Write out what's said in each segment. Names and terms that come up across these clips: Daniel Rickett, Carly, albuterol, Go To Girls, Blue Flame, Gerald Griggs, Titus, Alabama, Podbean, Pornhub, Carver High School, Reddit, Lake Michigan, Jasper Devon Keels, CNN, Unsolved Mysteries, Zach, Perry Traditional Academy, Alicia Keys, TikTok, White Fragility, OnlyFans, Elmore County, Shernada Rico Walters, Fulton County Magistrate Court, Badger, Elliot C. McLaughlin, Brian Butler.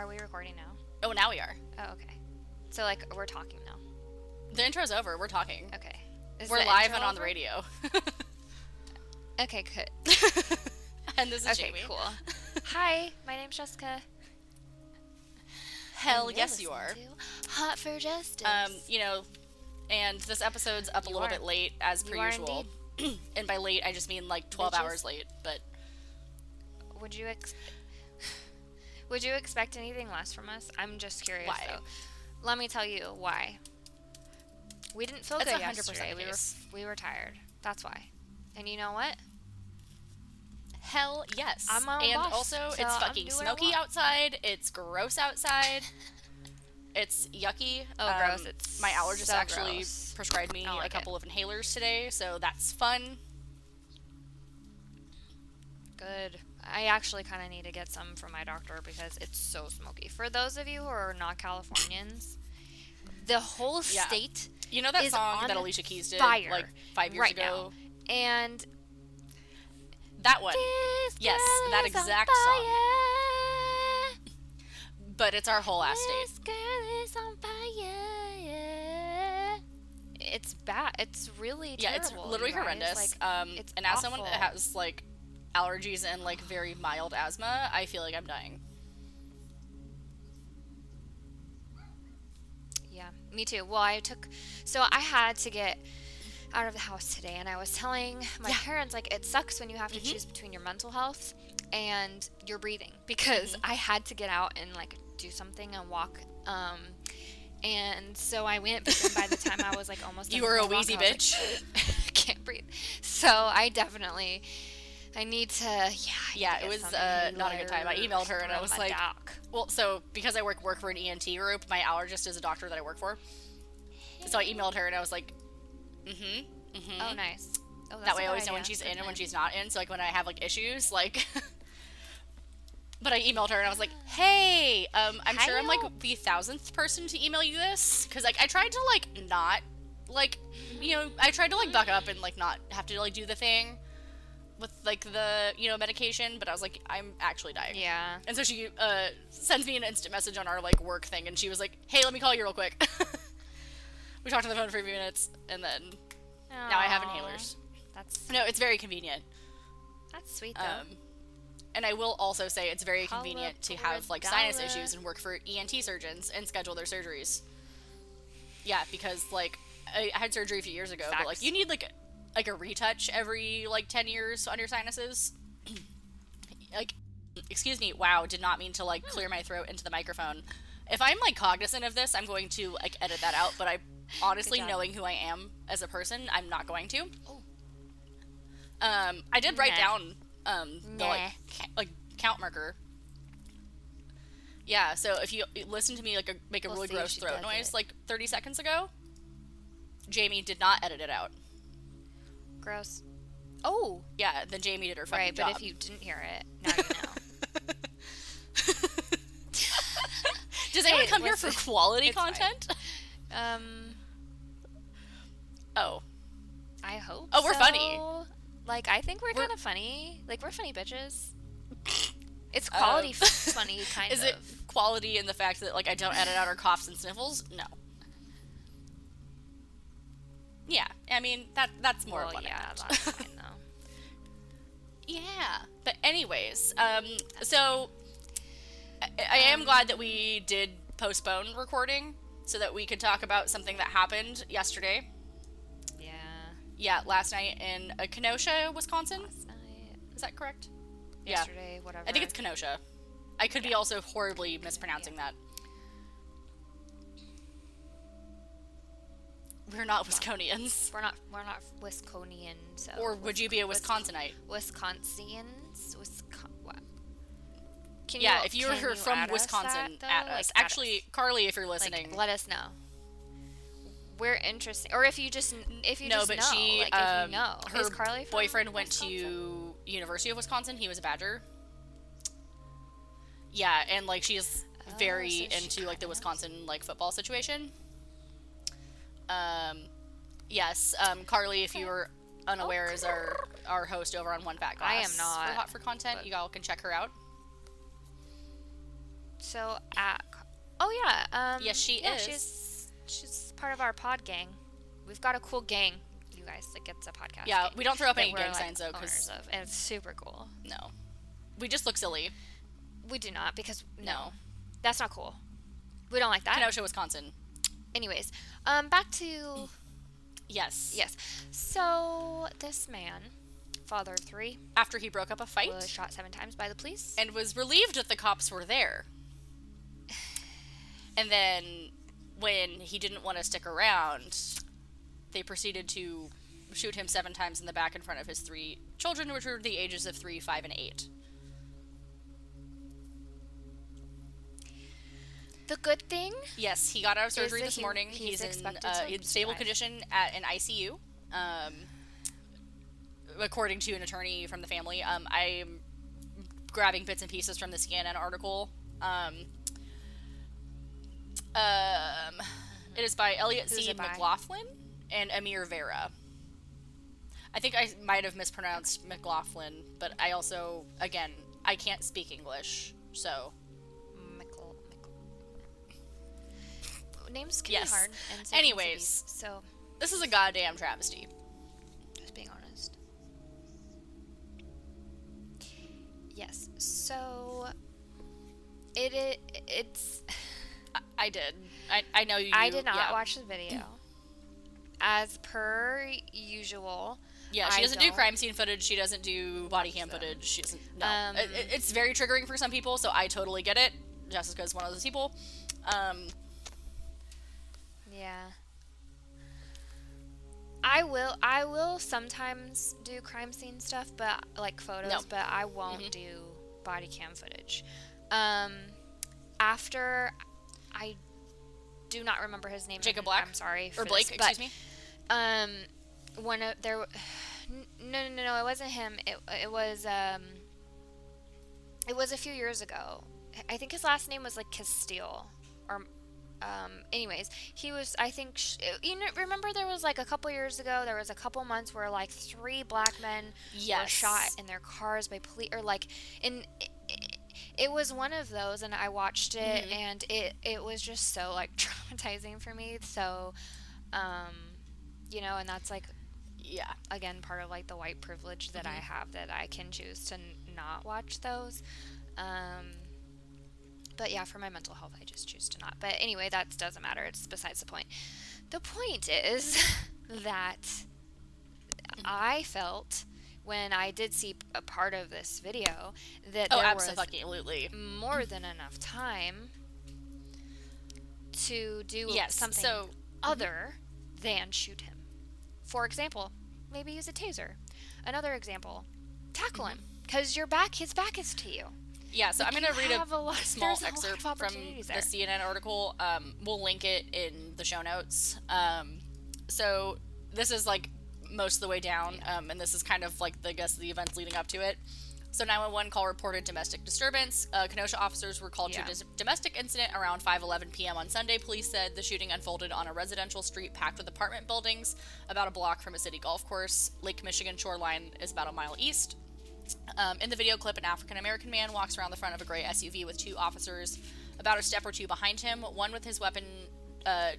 Are we recording now? Oh, now we are. Oh, okay. So, like, we're talking now. The intro's over. We're talking. Okay. We're live and on the radio. Okay, good. And this is Jamie. Okay, cool. Hi, my name's Jessica. Hell yes, you are. Hot for Justice. And this episode's up a little bit late, as per usual. And by late, I just mean, like, 12 hours late, but... Would you expect anything less from us? I'm just curious, though. Let me tell you why. We didn't feel good yesterday. We were tired. That's why. And you know what? Hell yes. I'm my own boss, also, so it's fucking smoky outside. It's gross outside. It's yucky. Oh, gross. It's my allergist actually prescribed me a couple of inhalers today, so that's fun. Good. I actually kind of need to get some from my doctor because it's so smoky. For those of you who are not Californians, the whole state You know that song that Alicia Keys did like 5 years ago? Now. And that one. Yes, that exact song. But it's our whole ass state. This girl is on fire. It's bad. It's really terrible. Yeah, it's literally horrendous. Like, it's and as someone that has like allergies and like very mild asthma, I feel like I'm dying. Yeah, me too. Well, I had to get out of the house today, and I was telling my parents, like, it sucks when you have to choose between your mental health and your breathing, because I had to get out and like do something and walk, and so I went, but then by the time I was like almost you were a wheezy bitch. I can't breathe. So I need to, I need to it was not a good time. I emailed her and I was like, well, so because I work for an ENT group, my allergist is a doctor that I work for. So I emailed her and I was like, oh, nice. Oh, that's that way I always know when she's in and when she's not in. So like when I have like issues, like, but I emailed her and I was like, hey, I'm sure I'm like the 1,000th person to email you this. Cause like I tried to like not like, you know, I tried to like buck up and like not have to like do the thing with like the, you know, medication, but I was like, I'm actually dying. Yeah. And so she sends me an instant message on our like work thing, and she was like, hey, let me call you real quick. We talked on the phone for a few minutes, and then now I have inhalers. No, it's very convenient. That's sweet though. And I will also say it's very convenient to have like sinus issues and work for ENT surgeons and schedule their surgeries. Yeah, because like I had surgery a few years ago, but like you need like a retouch every like 10 years on your sinuses. Like, excuse me. Wow, did not mean to like clear my throat into the microphone. If I'm like cognizant of this, I'm going to like edit that out, but I honestly, knowing who I am as a person, I'm not going to. Oh. I did write down the like count marker. Yeah, so if you listen to me like make a really gross throat noise like 30 seconds ago, Jamie did not edit it out. Gross. Oh. Yeah, then Jamie did her fucking job. Right, but if you didn't hear it, now you know. Does anyone come here for quality content? Fine. Oh. I hope we're funny. Like, I think we're kind of funny. Like, we're funny bitches. It's quality funny, kind of. Is it quality in the fact that, like, I don't edit out our coughs and sniffles? No. Yeah, I mean, that's more of what I meant. That's fine, though. Yeah, but anyways, so I am glad that we did postpone recording so that we could talk about something that happened yesterday. Yeah. Yeah, last night in Kenosha, Wisconsin? Last night. Is that correct? Yesterday, yeah. Whatever. I think it's Kenosha. I could be also horribly mispronouncing that. We're not Wisconians. We're not Wisconian. So or would you be a Wisconsinite? Wisconsians? What? Can you, if you're from Wisconsin, at us. Like, actually, at us. Carly, if you're listening, like, let us know. We're interested. Or if you know. She, like, if you know. Her Carly boyfriend went to University of Wisconsin. He was a Badger. Yeah, and like she's very into like the Wisconsin like football situation. Yes, Carly, if you were unaware, is our host over on One Fat Guy. I am not. We're hot for content. You all can check her out. So, she is. She's part of our pod gang. We've got a cool gang, you guys, that gets a podcast. Yeah, we don't throw up any gang signs though, because it's super cool. No, we just look silly. We do not, because no, that's not cool. We don't like that. Kenosha, Wisconsin. Anyways, back to yes. So this man, father of three, after he broke up a fight, was shot 7 times by the police, and was relieved that the cops were there. And then, when he didn't want to stick around, they proceeded to shoot him 7 times in the back in front of his 3 children, which were the ages of 3, 5, and 8. The good thing? Yes, he got out of surgery this morning. He's in stable condition at an ICU, according to an attorney from the family. I'm grabbing bits and pieces from the CNN article. It is by Elliot C. McLaughlin and Amir Vera. I think I might have mispronounced McLaughlin, but I also, again, I can't speak English, so... Names can be hard. And so anyways, so this is a goddamn travesty. Just being honest. Yes. So it's. I did. I know you. I did not watch the video. As per usual. Yeah, she doesn't do crime scene footage. She doesn't do body cam footage. She doesn't. No, it's very triggering for some people. So I totally get it. Jessica is one of those people. Yeah. I will sometimes do crime scene stuff, but like photos, but I won't do body cam footage. After I do not remember his name. Jacob Black. I'm sorry. Or Blake, excuse me. No, it wasn't him. It was a few years ago. I think his last name was like Castile or anyways, he was, I think, remember there was like a couple years ago, there was a couple months where like 3 black men were shot in their cars by police, or like, and it was one of those, and I watched it, and it was just so like traumatizing for me, so, and that's like, again, part of like the white privilege that I have, that I can choose to not watch those, but yeah, for my mental health, I just choose to not. But anyway, that doesn't matter. It's besides the point. The point is that I felt when I did see a part of this video that there was more than enough time to do something other than shoot him. For example, maybe use a taser. Another example, tackle him because his back is to you. Yeah, so I'm going to read a small excerpt from the CNN article. We'll link it in the show notes. So this is like most of the way down, and this is kind of like the events leading up to it. So 911 call reported domestic disturbance. Kenosha officers were called to a domestic incident around 5:11 p.m. on Sunday. Police said the shooting unfolded on a residential street packed with apartment buildings about a block from a city golf course. Lake Michigan shoreline is about a mile east. In the video clip, an African-American man walks around the front of a gray SUV with 2 officers about a step or 2 behind him, one with his weapon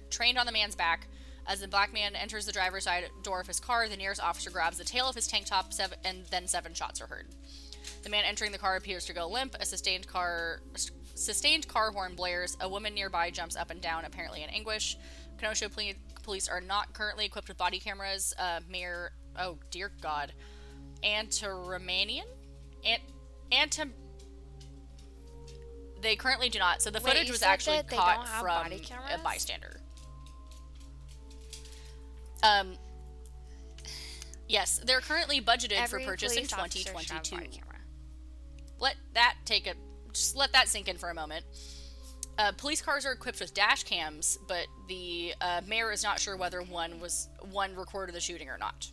trained on the man's back. As the black man enters the driver's side door of his car, the nearest officer grabs the tail of his tank top, and then 7 shots are heard. The man entering the car appears to go limp. A sustained car horn blares. A woman nearby jumps up and down, apparently in anguish. Kenosha police are not currently equipped with body cameras. Mayor... Oh, dear God... They currently do not. So the footage was actually caught from a bystander. Yes, they're currently budgeted for purchase in 2022. Just let that sink in for a moment. Police cars are equipped with dash cams, but the mayor is not sure whether one recorded the shooting or not.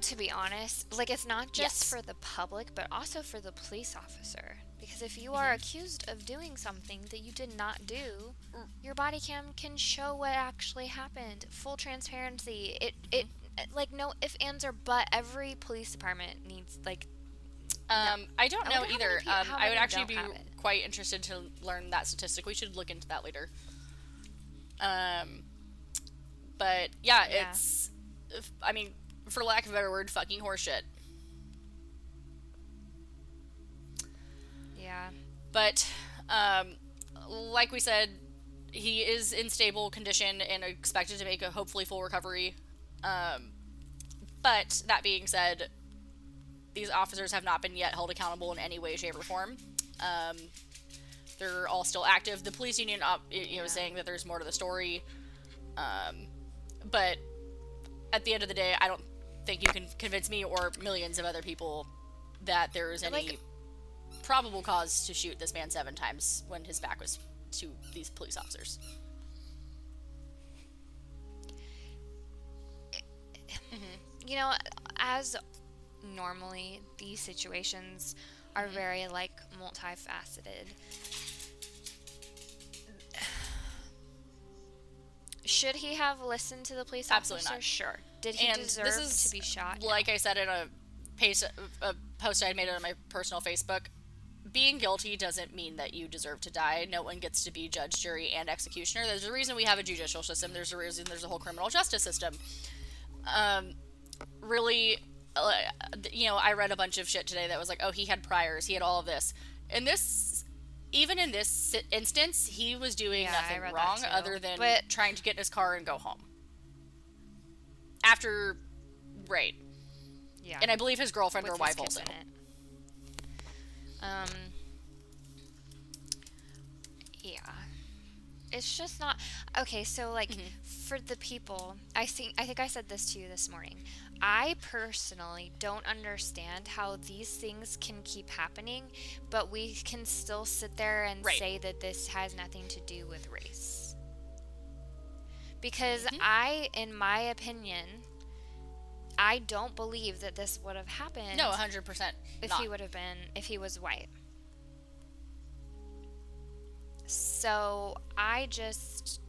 To be honest, like, it's not just for the public, but also for the police officer. Because if you are accused of doing something that you did not do, your body cam can show what actually happened. Full transparency. It no ifs, ands, or buts. Every police department needs, like, I don't know either. I would actually be quite interested to learn that statistic. We should look into that later. But yeah, it's, I mean, for lack of a better word, fucking horseshit. Yeah. But, like we said, he is in stable condition and expected to make a hopefully full recovery. But that being said, these officers have not been yet held accountable in any way, shape, or form. They're all still active. The police union, is saying that there's more to the story. But at the end of the day, I don't think you can convince me or millions of other people that there is any probable cause to shoot this man 7 times when his back was to these police officers. You know, as normally, these situations are very, multifaceted. Should he have listened to the police officer? Absolutely not. Sure. Did he deserve to be shot? Like I said in a post I made on my personal Facebook, being guilty doesn't mean that you deserve to die. No one gets to be judge, jury, and executioner. There's a reason we have a judicial system. There's a reason there's a whole criminal justice system. Really, I read a bunch of shit today that was like, oh, he had priors. He had all of this. And this... Even in this instance, he was doing nothing wrong other than trying to get in his car and go home. After rape. Yeah. And I believe his girlfriend or wife also. Yeah. It's just not... Okay, so, for the people... I think I said this to you this morning. I personally don't understand how these things can keep happening, but we can still sit there and say that this has nothing to do with race. Because in my opinion, I don't believe that this would have happened. No, 100% if he was white. So, I just...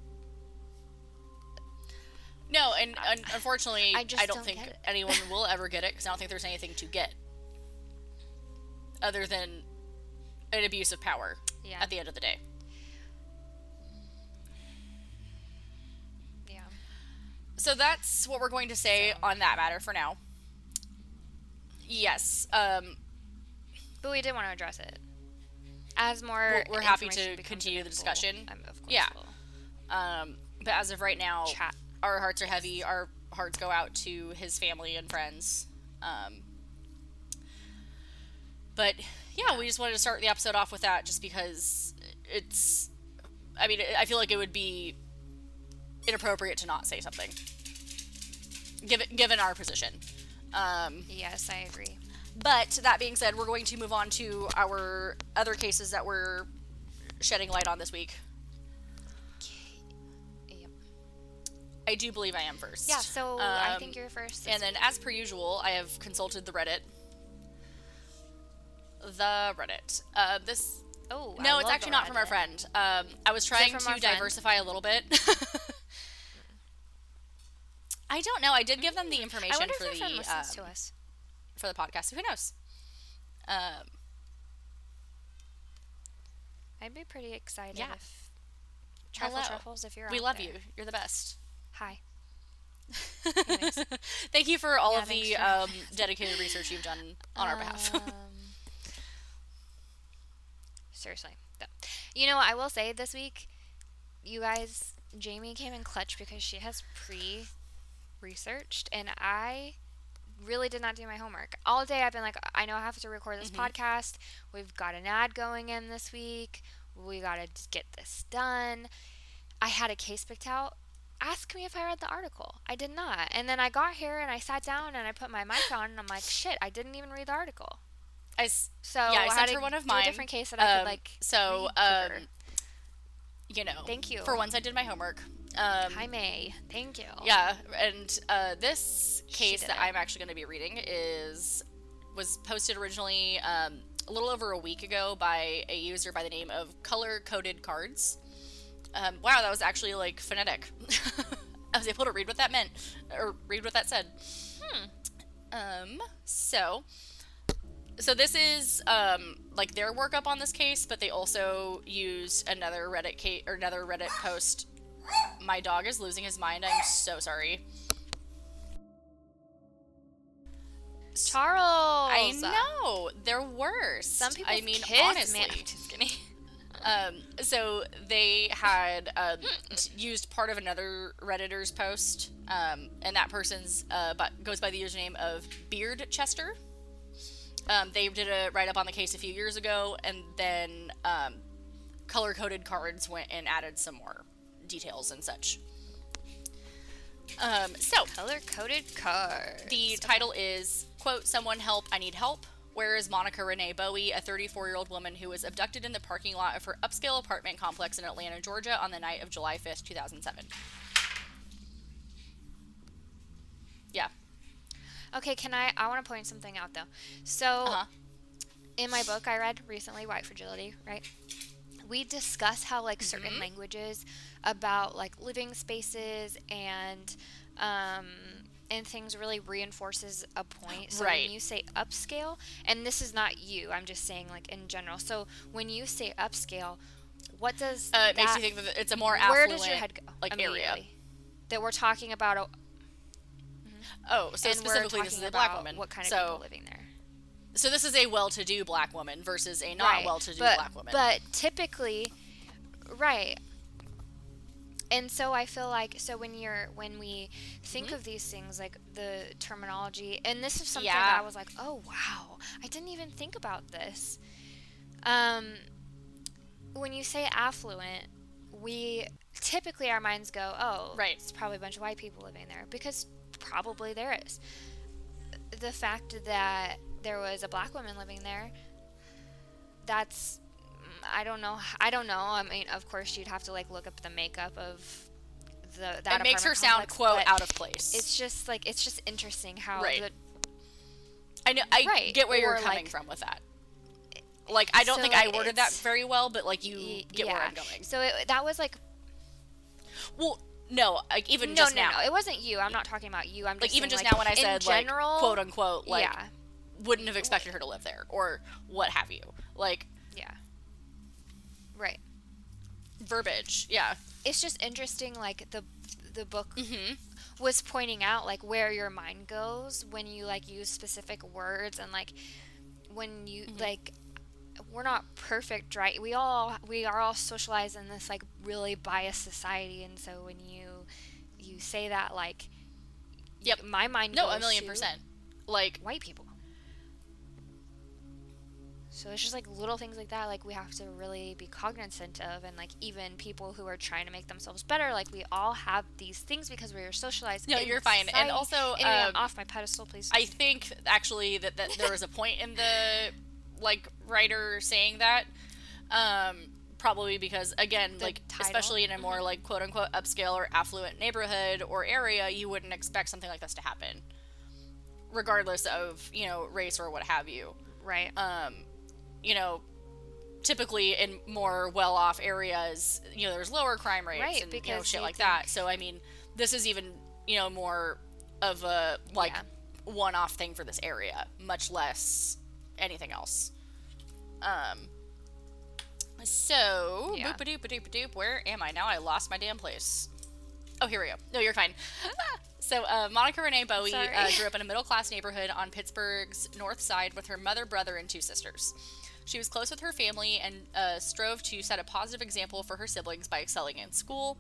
No, and unfortunately, I don't think anyone will ever get it, because I don't think there's anything to get other than an abuse of power at the end of the day. Yeah. So that's what we're going to say on that matter for now. Yes. But we did want to address it. As more We're happy to continue the discussion. Of course. Yeah. But as of right now... Chat. Our hearts are heavy. Our hearts go out to his family and friends. But, we just wanted to start the episode off with that just because it's... I mean, I feel like it would be inappropriate to not say something, given our position. Yes, I agree. But, that being said, we're going to move on to our other cases that we're shedding light on this week. I do believe I am first. Yeah, so I think you're first. And then, as per usual, I have consulted the Reddit. No, it's actually not from our friend. I was trying to diversify a little bit. I don't know. I did give them the information I wonder for if the friend listens to us. For the podcast. Who knows? I'd be pretty excited. Yeah. If Truffles, if you're. We love you. You're the best. Hi. Thank you for all of the dedicated research you've done on our behalf. Seriously. No. You know, I will say this week, you guys, Jamie came in clutch because she has pre-researched, and I really did not do my homework. All day I've been like, I know I have to record this podcast. We've got an ad going in this week. We got to get this done. I had a case picked out. Ask me if I read the article. I did not. And then I got here and I sat down and I put my mic on and I'm like, shit, I didn't even read the article. I sent her one of mine. A different case that I could Thank you. For once I did my homework. Hi, May. Thank you. Yeah, and this case that I'm actually going to be reading was posted originally a little over a week ago by a user by the name of Color Coded Cards. Wow, that was actually, phonetic. I was able to read what that meant, or read what that said. So, So this is like their workup on this case, but they also used another Reddit case or another Reddit post. My dog is losing his mind. I'm so sorry. Charles. I know, they're worse. Some people, I mean, kiss, honestly. Man. I'm just kidding. So they had used part of another Redditor's post, and that person's goes by the username of Beard Chester. They did a write-up on the case a few years ago, and then color-coded cards went and added some more details and such. So color-coded cards. The title is, quote, "Someone help, I need help. Where is Monica Renee Bowie, a 34-year-old woman who was abducted in the parking lot of her upscale apartment complex in Atlanta, Georgia on the night of July 5th, 2007. Yeah. Okay, can I want to point something out, though. So, in my book I read recently, White Fragility, right? We discuss how, like, certain languages about, like, living spaces and things really reinforces a point. So when you say upscale, and this is not you, I'm just saying, like, in general. So when you say upscale, what does it makes you think that it's a more affluent, where does your head go? Like, area that we're talking about. Oh, so and specifically this is a black woman. What kind of people living there? So this is a well-to-do black woman versus a not well-to-do black woman. But typically, right. And so I feel like, so when we think of these things, like the terminology, and this is something that I was like, oh wow, I didn't even think about this. When you say affluent, we typically, our minds go, oh, right, it's probably a bunch of white people living there, because probably there is. The fact that there was a black woman living there, that's, I don't know. I mean, of course, you'd have to, like, look up the makeup of that apartment. It makes her sound, quote, out of place. It's just, like, it's just interesting how... Right. I know, I get where you're coming from with that. Like, I don't think I worded that very well, but, like, you get where I'm going. So that was, like... Well, no, like, even just now. No, it wasn't you. I'm not talking about you. I'm just saying, even just now when I said, like, quote, unquote, like, wouldn't have expected her to live there, or what have you. Like... Yeah. Right. Verbiage, yeah. It's just interesting, like, the book was pointing out, like, where your mind goes when you, like, use specific words, and, like, when you, like, we're not perfect, right? We are all socialized in this, like, really biased society, and so when you say that, like, my mind goes to 1,000,000%. Like, white people. So it's just, like, little things like that, like, we have to really be cognizant of, and, like, even people who are trying to make themselves better, like, we all have these things because we are socialized. No, you're fine. And also, anyway, off my pedestal, please. I think actually that there was a point in the, like, writer saying that, probably because, again, the like title, especially in a more like quote unquote upscale or affluent neighborhood or area, you wouldn't expect something like this to happen, regardless of, you know, race or what have you. Right. You know, typically in more well-off areas, you know, there's lower crime rates and, you know, shit like that. So, I mean, this is even, you know, more of a, like, one-off thing for this area, much less anything else. So, boop-a-doop-a-doop-a-doop, where am I now? I lost my damn place. Oh, here we go. No, you're fine. So, Monica Renee Bowie grew up in a middle-class neighborhood on Pittsburgh's north side with her mother, brother, and two sisters. She was close with her family and strove to set a positive example for her siblings by excelling in school.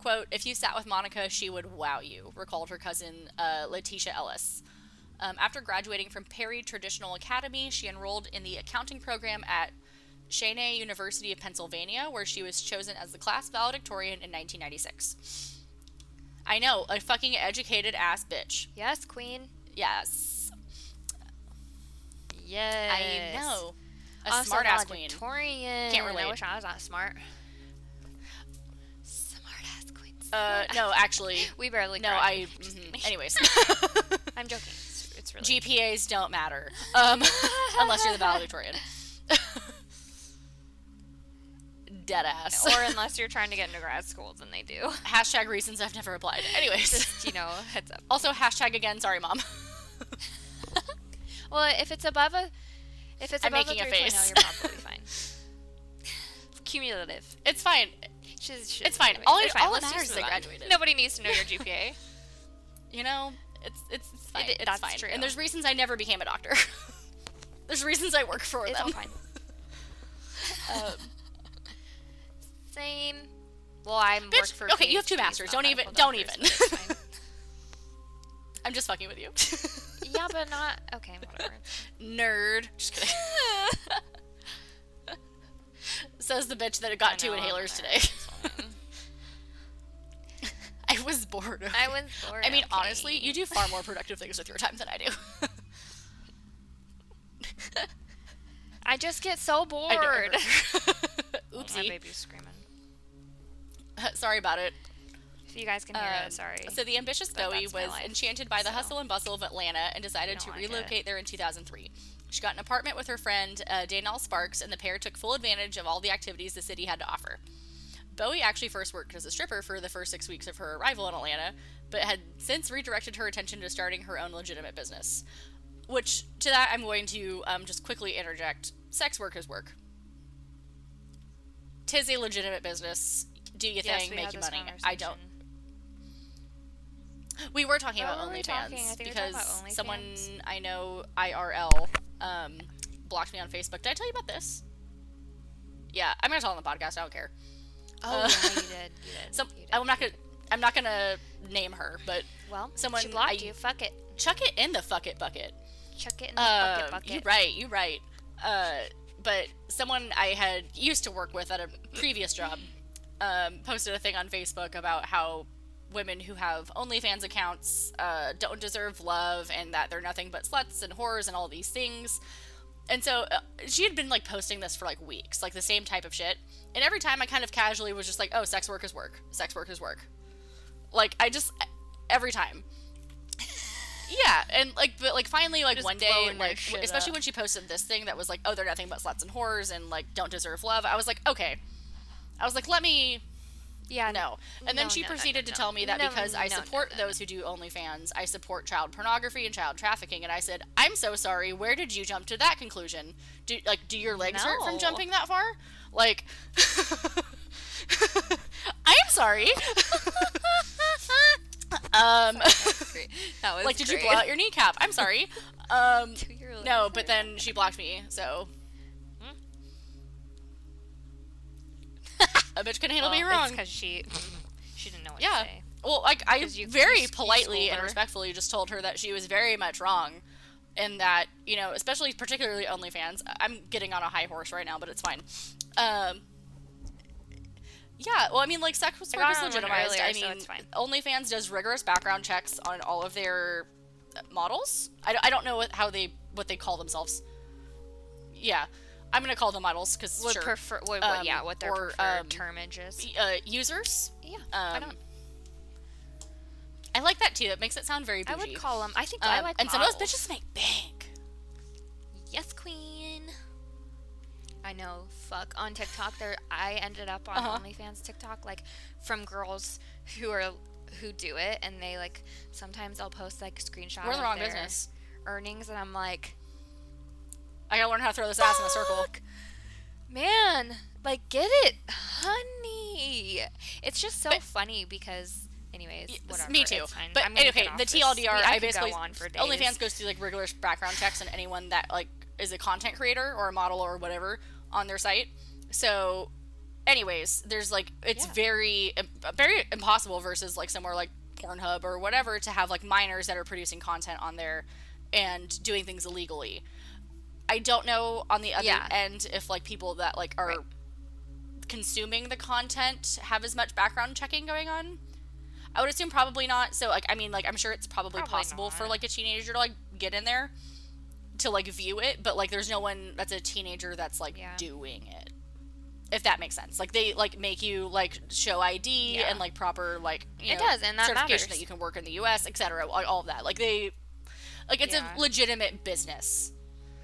Quote, "If you sat with Monica, she would wow you," recalled her cousin Letitia Ellis. After graduating from Perry Traditional Academy, she enrolled in the accounting program at Cheney University of Pennsylvania, where she was chosen as the class valedictorian in 1996. I know, a fucking educated ass bitch. Yes, queen. Yes. Yes. I know. A smart ass queen. Can't relate. I wish I was not smart. Smart ass queen. No, actually. We barely. No, cried. Anyways. I'm joking. It's really. GPAs don't matter. Unless you're the valedictorian. Dead ass. Or unless you're trying to get into grad school, then they do. # reasons I've never applied. Anyways. Just, you know, heads up. Also, #again, sorry, mom. Well, if it's above a... If it's above making a 3.0, you're probably fine. Cumulative. It's fine. It's fine. All that matters is I graduated. Nobody needs to know your GPA. You know, it's fine. That's fine. True. And there's reasons I never became a doctor. There's reasons I work for them. It's all fine. Same. Well, work for. Okay, you have two masters. Don't even. I'm just fucking with you. Yeah, but not. Okay, whatever. Nerd. Just kidding. Says the bitch that got two inhalers today. I was bored. I mean, okay. Honestly, you do far more productive things with your time than I do. I just get so bored. Oopsie. My baby's screaming. Sorry about it. If you guys can hear it, sorry. So the ambitious Bowie was enchanted by the hustle and bustle of Atlanta and decided to relocate there in 2003. She got an apartment with her friend, Danelle Sparks, and the pair took full advantage of all the activities the city had to offer. Bowie actually first worked as a stripper for the first 6 weeks of her arrival in Atlanta, but had since redirected her attention to starting her own legitimate business. Which, to that, I'm going to just quickly interject. Sex work is work. 'Tis a legitimate business. Do your thing, make your money. I don't. We were talking about OnlyFans because someone I know, IRL, blocked me on Facebook. Did I tell you about this? Yeah, I'm gonna tell on the podcast. I don't care. Oh, yeah, you did. I'm not gonna name her, but someone she blocked you. Fuck it. Chuck it in the fuck it bucket. Chuck it in the bucket bucket. You're right. But someone I had used to work with at a previous job. Posted a thing on Facebook about how women who have OnlyFans accounts don't deserve love and that they're nothing but sluts and whores and all these things. And so she had been posting this for weeks, the same type of shit. And every time I kind of casually was just like, oh, sex work is work. Sex work is work. Every time. Yeah. And finally, one day, especially when she posted this thing that was like, oh, they're nothing but sluts and whores and don't deserve love. I was like, okay. Let me... Yeah, no. And then she proceeded to tell me that because I support those who do OnlyFans, I support child pornography and child trafficking. And I said, I'm so sorry. Where did you jump to that conclusion? Do your legs hurt from jumping that far? I'm sorry. That was did you blow out your kneecap? I'm sorry. No, but then she blocked me, so... A bitch can handle me wrong. Because she didn't know what to say. Well, I very politely and respectfully just told her that she was very much wrong, and that especially particularly OnlyFans. I'm getting on a high horse right now, but it's fine. Yeah. Well, I mean, sex work is legitimized. Earlier, I mean, so OnlyFans does rigorous background checks on all of their models. I don't know what they call themselves. Yeah. I'm going to call them models because what their preferred termage is. Users. Yeah. I don't. I like that too. That makes it sound very bougie. I would call them. I think I like and models. And some of those bitches make bank. Yes, queen. I know. Fuck. On TikTok, I ended up on OnlyFans TikTok, from girls who do it, and they sometimes I'll post screenshots. We're in the wrong business. Earnings, and I'm like. I gotta learn how to throw this ass in a circle. Man, get it, honey. It's just so funny because, anyways, whatever. Me too. But the TLDR, I basically go on for days. OnlyFans goes through regular background checks on anyone that is a content creator or a model or whatever on their site. So, anyways, there's it's very very impossible versus somewhere like Pornhub or whatever to have minors that are producing content on there and doing things illegally. I don't know on the other end if people that are consuming the content have as much background checking going on. I would assume probably not. So I'm sure it's probably possible not. For a teenager to get in there to view it, but there's no one that's a teenager that's doing it. If that makes sense. They make you show ID and proper it does, and that certification matters. That you can work in the US, etc. All of that. They it's a legitimate business.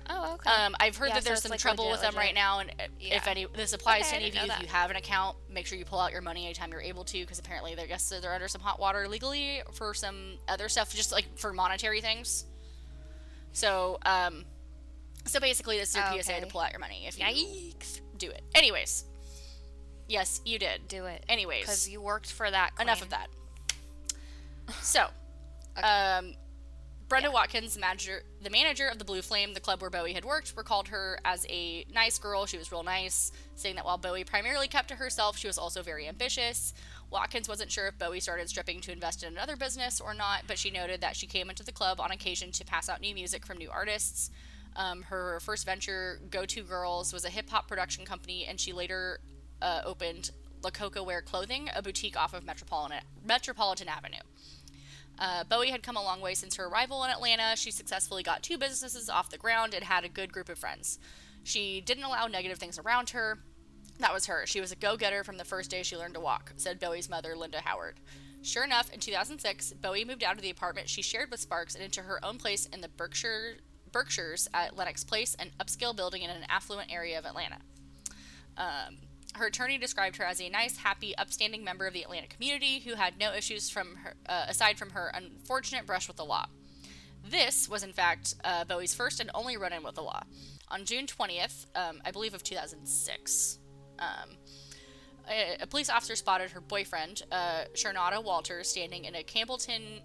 Oh, okay. I've heard that there's some trouble with them right now, and if any, this applies to any of you. If you have an account, make sure you pull out your money anytime you're able to, because apparently they're under some hot water legally for some other stuff, just for monetary things. So, So basically, this is your PSA to pull out your money. If yikes, do it. Anyways, yes, you did. Do it. Anyways, because you worked for that. Queen. Enough of that. So, okay. Brenda Watkins, the manager of the Blue Flame, the club where Bowie had worked, recalled her as a nice girl. She was real nice, saying that while Bowie primarily kept to herself, she was also very ambitious. Watkins wasn't sure if Bowie started stripping to invest in another business or not, but she noted that she came into the club on occasion to pass out new music from new artists. Her first venture, Go To Girls, was a hip-hop production company, and she later opened La Coca Wear Clothing, a boutique off of Metropolitan Avenue. Bowie had come a long way since her arrival in Atlanta. She successfully got two businesses off the ground and had a good group of friends. She didn't allow negative things around her. That was her. She was a go-getter from the first day she learned to walk, said Bowie's mother, Linda Howard. Sure enough, in 2006, Bowie moved out of the apartment she shared with Sparks and into her own place in the Berkshires at Lennox Place, an upscale building in an affluent area of Atlanta. Her attorney described her as a nice, happy, upstanding member of the Atlanta community who had no issues from her, aside from her unfortunate brush with the law. This was, in fact, Bowie's first and only run-in with the law. On June 20th, I believe of 2006, a police officer spotted her boyfriend, Shernada Walters, standing in a Campbellton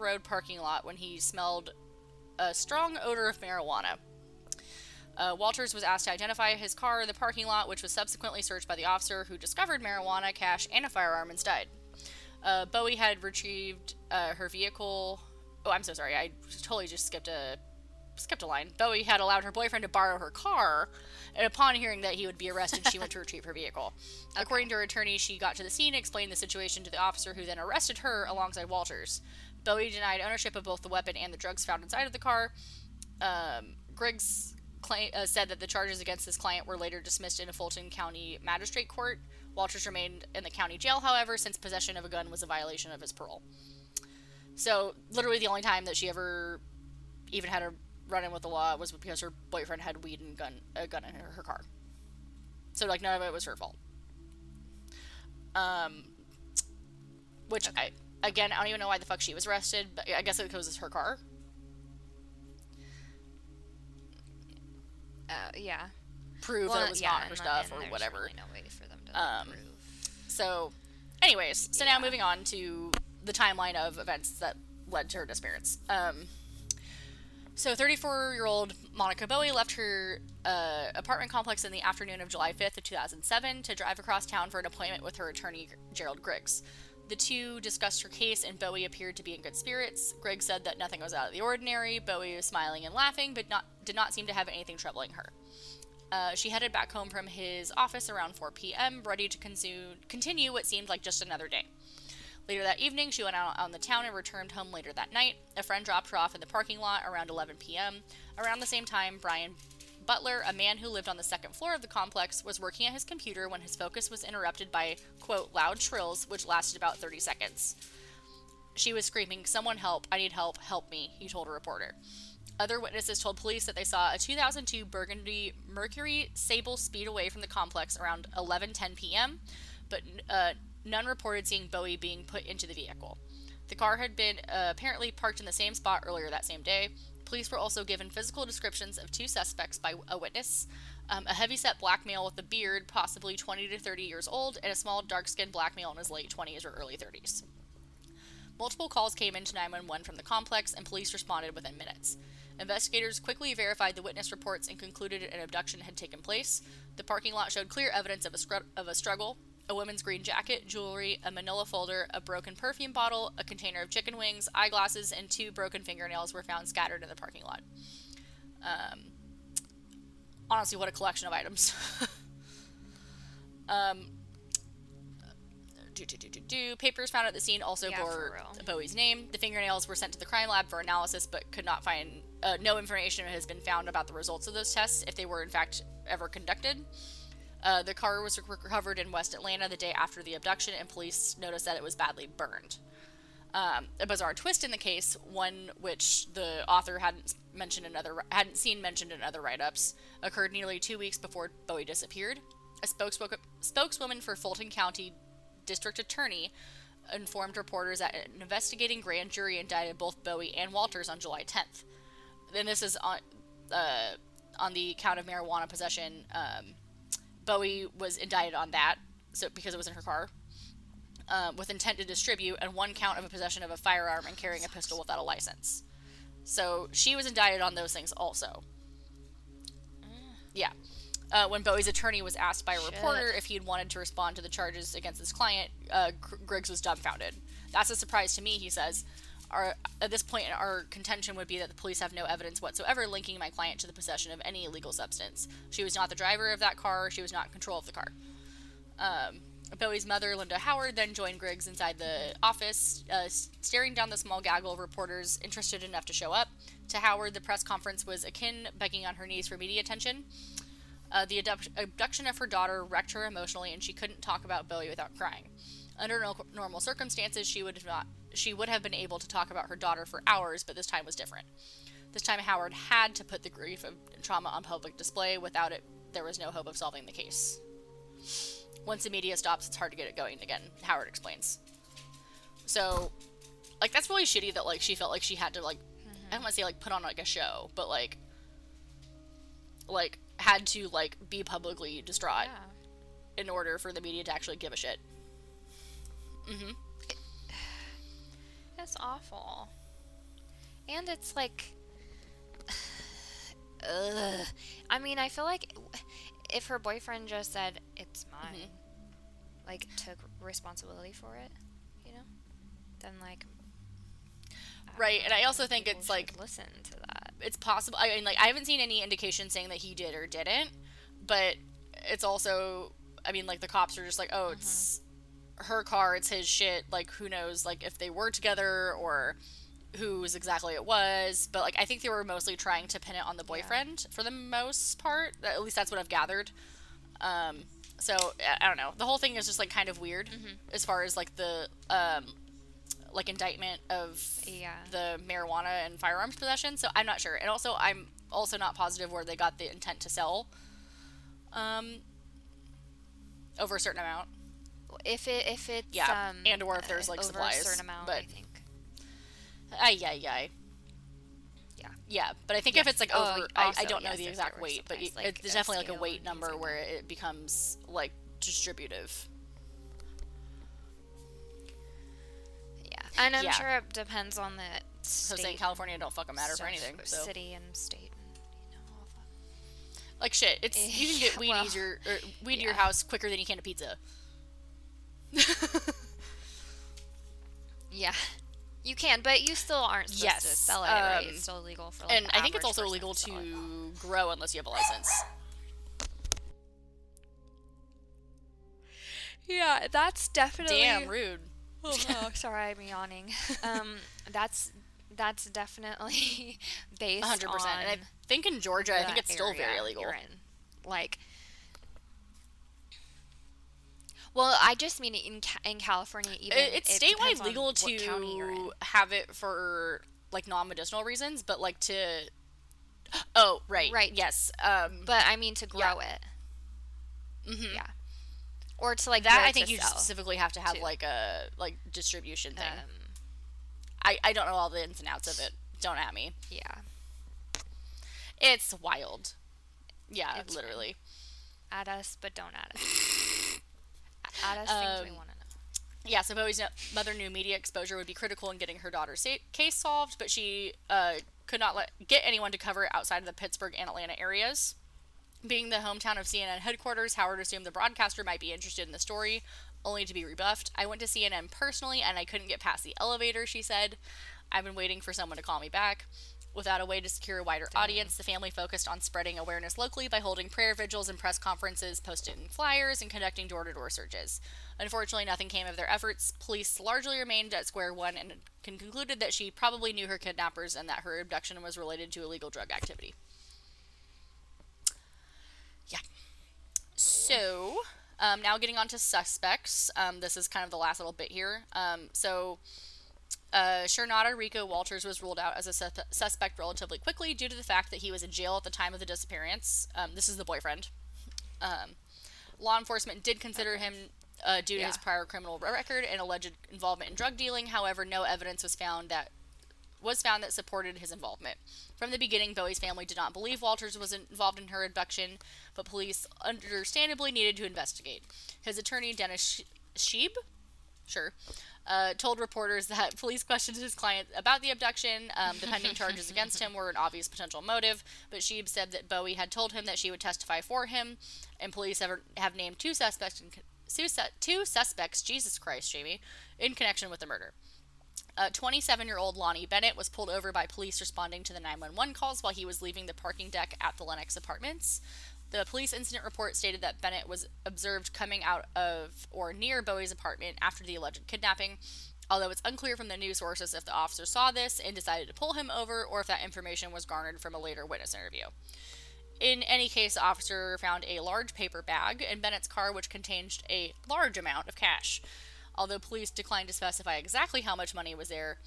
Road parking lot when he smelled a strong odor of marijuana. Walters was asked to identify his car in the parking lot, which was subsequently searched by the officer, who discovered marijuana, cash, and a firearm instead. Bowie had retrieved her vehicle. Oh, I'm so sorry. I totally just skipped a line. Bowie had allowed her boyfriend to borrow her car, and upon hearing that he would be arrested, she went to retrieve her vehicle. Okay. According to her attorney, she got to the scene, explained the situation to the officer, who then arrested her alongside Walters. Bowie denied ownership of both the weapon and the drugs found inside of the car. Griggs said that the charges against his client were later dismissed in a Fulton County Magistrate Court. Walters remained in the county jail, however, since possession of a gun was a violation of his parole. So, literally the only time that she ever even had a run-in with the law was because her boyfriend had weed and a gun in her car. So, like, none of it was her fault. Which, I don't even know why the fuck she was arrested, but I guess it was her car. Yeah. Prove that it was not her stuff or whatever. Really no way for them to prove. So, anyways, now moving on to the timeline of events that led to her disappearance. So 34-year-old Monica Bowie left her apartment complex in the afternoon of July 5th of 2007 to drive across town for an appointment with her attorney, Gerald Griggs. The two discussed her case, and Bowie appeared to be in good spirits. Greg said that nothing was out of the ordinary. Bowie was smiling and laughing, but did not seem to have anything troubling her. She headed back home from his office around 4 p.m., ready to continue what seemed like just another day. Later that evening, she went out on the town and returned home later that night. A friend dropped her off in the parking lot around 11 p.m. Around the same time, Brian Butler, a man who lived on the second floor of the complex, was working at his computer when his focus was interrupted by, quote, loud shrills, which lasted about 30 seconds. She was screaming, "Someone help, I need help, help me," he told a reporter. Other witnesses told police that they saw a 2002 burgundy Mercury Sable speed away from the complex around 11:10 p.m., but none reported seeing Bowie being put into the vehicle. The car had been apparently parked in the same spot earlier that same day. Police were also given physical descriptions of two suspects by a witness, a heavyset black male with a beard, possibly 20 to 30 years old, and a small, dark-skinned black male in his late 20s or early 30s. Multiple calls came into 911 from the complex, and police responded within minutes. Investigators quickly verified the witness reports and concluded an abduction had taken place. The parking lot showed clear evidence of a struggle. A woman's green jacket, jewelry, a manila folder, a broken perfume bottle, a container of chicken wings, eyeglasses, and two broken fingernails were found scattered in the parking lot. Honestly, what a collection of items. Papers found at the scene also bore Bowie's name. The fingernails were sent to the crime lab for analysis, but could not find... no information has been found about the results of those tests, if they were in fact ever conducted. The car was recovered in West Atlanta the day after the abduction, and police noticed that it was badly burned. A bizarre twist in the case, one which the author hadn't seen mentioned in other write-ups, occurred nearly 2 weeks before Bowie disappeared. A spokeswoman for Fulton County District Attorney informed reporters that an investigating grand jury indicted both Bowie and Walters on July 10th. and this is on the count of marijuana possession. Bowie was indicted on that, so because it was in her car, with intent to distribute, and one count of a possession of a firearm and carrying a pistol without a license. So she was indicted on those things also. Yeah. When Bowie's attorney was asked by a reporter if he'd wanted to respond to the charges against his client, Griggs was dumbfounded. That's a surprise to me, he says. At this point, our contention would be that the police have no evidence whatsoever linking my client to the possession of any illegal substance. She was not the driver of that car. She was not in control of the car. Bowie's mother, Linda Howard, then joined Griggs inside the office, staring down the small gaggle of reporters interested enough to show up. To Howard, the press conference was akin, begging on her knees for media attention. The abduction of her daughter wrecked her emotionally, and she couldn't talk about Bowie without crying. Under normal circumstances, she would have been able to talk about her daughter for hours, but this time was different. This time, Howard had to put the grief of trauma on public display. Without it, there was no hope of solving the case. Once the media stops, it's hard to get it going again, Howard explains. So, like, that's really shitty that, like, she felt like she had to, like, I don't want to say, like, put on, like, a show, but, like, had to, like, be publicly distraught in order for the media to actually give a shit. Mm-hmm. That's awful. And it's, like, ugh. I mean, I feel like if her boyfriend just said, it's mine, like, took responsibility for it, you know, then, like, right, and I also think it's, like, listen to that. It's possible. I mean, like, I haven't seen any indication saying that he did or didn't, but it's also, I mean, like, the cops are just like, oh, it's her car, it's his shit, like, who knows, like, if they were together or whose exactly it was, but, like, I think they were mostly trying to pin it on the boyfriend for the most part. At least that's what I've gathered. So, I don't know. The whole thing is just, like, kind of weird as far as, like, the, like, indictment of the marijuana and firearms possession, so I'm not sure. And also, I'm also not positive where they got the intent to sell over a certain amount. If it's and or if there's, like, over supplies. Over a certain amount, but, I think. Yeah, but I think if it's, like, over, I don't know the exact weight, but like, there's definitely, like, a weight number like where it becomes, like, distributive. Yeah, and I'm sure it depends on the state. So saying California don't fucking matter for anything, so. City and state and, you know, all that. Like, shit, it's, you can get weed weed to your house quicker than you can to pizza. You can, but you still aren't supposed to sell it, right? It's still illegal for, like, and I think it's also illegal to grow unless you have a license. Yeah, that's definitely... Damn, rude. Oh, no, sorry, I'm yawning. That's definitely based 100%. On... 100%. And I think in Georgia, I think it's still very illegal. You're in. Like... Well, I just mean in California, even it's statewide legal to have it for, like, non-medicinal reasons, but, like, to right, yes, but I mean to grow it, or to, like, that. I think you specifically have to have like a distribution thing. I don't know all the ins and outs of it. Don't at me. Yeah, it's wild. Yeah, it's literally. At us, but don't at us. Things we want to know. Yeah, so Bowie's mother knew media exposure would be critical in getting her daughter's case solved, but she could not get anyone to cover it outside of the Pittsburgh and Atlanta areas. Being the hometown of CNN headquarters, Howard assumed the broadcaster might be interested in the story, only to be rebuffed. I went to CNN personally, and I couldn't get past the elevator, she said. I've been waiting for someone to call me back. Without a way to secure a wider audience, the family focused on spreading awareness locally by holding prayer vigils and press conferences, posting flyers, and conducting door-to-door searches. Unfortunately, nothing came of their efforts. Police largely remained at square one and concluded that she probably knew her kidnappers and that her abduction was related to illegal drug activity. Yeah. So, now getting on to suspects. This is kind of the last little bit here. Shernada Rico Walters was ruled out as a suspect relatively quickly due to the fact that he was in jail at the time of the disappearance. This is the boyfriend. Law enforcement did consider him due to his prior criminal record and alleged involvement in drug dealing. However, no evidence was found that was found that supported his involvement. From the beginning, Bowie's family did not believe Walters was involved in her abduction, but police understandably needed to investigate. His attorney, Dennis Scheib, told reporters that police questioned his client about the abduction. The pending charges against him were an obvious potential motive, but Scheib said that Bowie had told him that she would testify for him, and police have named two suspects, Jesus Christ, Jamie, in connection with the murder. 27-year-old Lonnie Bennett was pulled over by police responding to the 911 calls while he was leaving the parking deck at the Lennox Apartments. The police incident report stated that Bennett was observed coming out of or near Bowie's apartment after the alleged kidnapping, although it's unclear from the news sources if the officer saw this and decided to pull him over or if that information was garnered from a later witness interview. In any case, the officer found a large paper bag in Bennett's car, which contained a large amount of cash. Although police declined to specify exactly how much money was there,